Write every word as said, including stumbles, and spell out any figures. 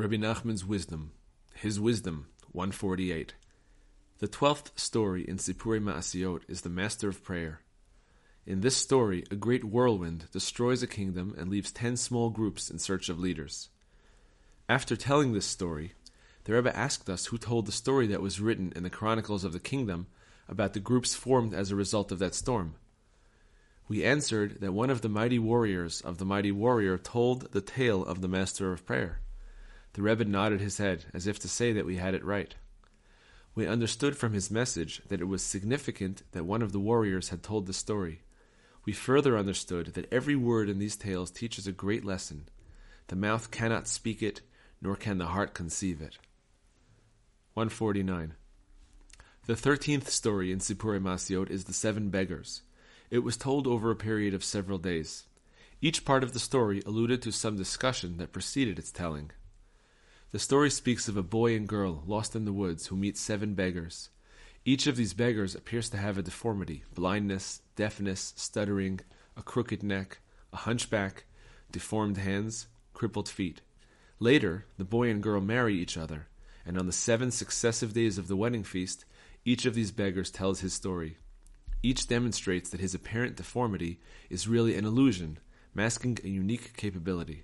Rebbe Nachman's Wisdom, His Wisdom, one forty-eight. The twelfth story in Sippurei Ma'asiyot is the Master of Prayer. In this story, a great whirlwind destroys a kingdom and leaves ten small groups in search of leaders. After telling this story, the Rebbe asked us who told the story that was written in the Chronicles of the Kingdom about the groups formed as a result of that storm. We answered that one of the mighty warriors of the mighty warrior told the tale of the Master of Prayer. The Rebbe nodded his head, as if to say that we had it right. We understood from his message that it was significant that one of the warriors had told the story. We further understood that every word in these tales teaches a great lesson. The mouth cannot speak it, nor can the heart conceive it. one forty-nine. The thirteenth story in Sippurei Ma'asiyot is The Seven Beggars. It was told over a period of several days. Each part of the story alluded to some discussion that preceded its telling. The story speaks of a boy and girl lost in the woods who meet seven beggars. Each of these beggars appears to have a deformity: blindness, deafness, stuttering, a crooked neck, a hunchback, deformed hands, crippled feet. Later, the boy and girl marry each other, and on the seven successive days of the wedding feast, each of these beggars tells his story. Each demonstrates that his apparent deformity is really an illusion, masking a unique capability.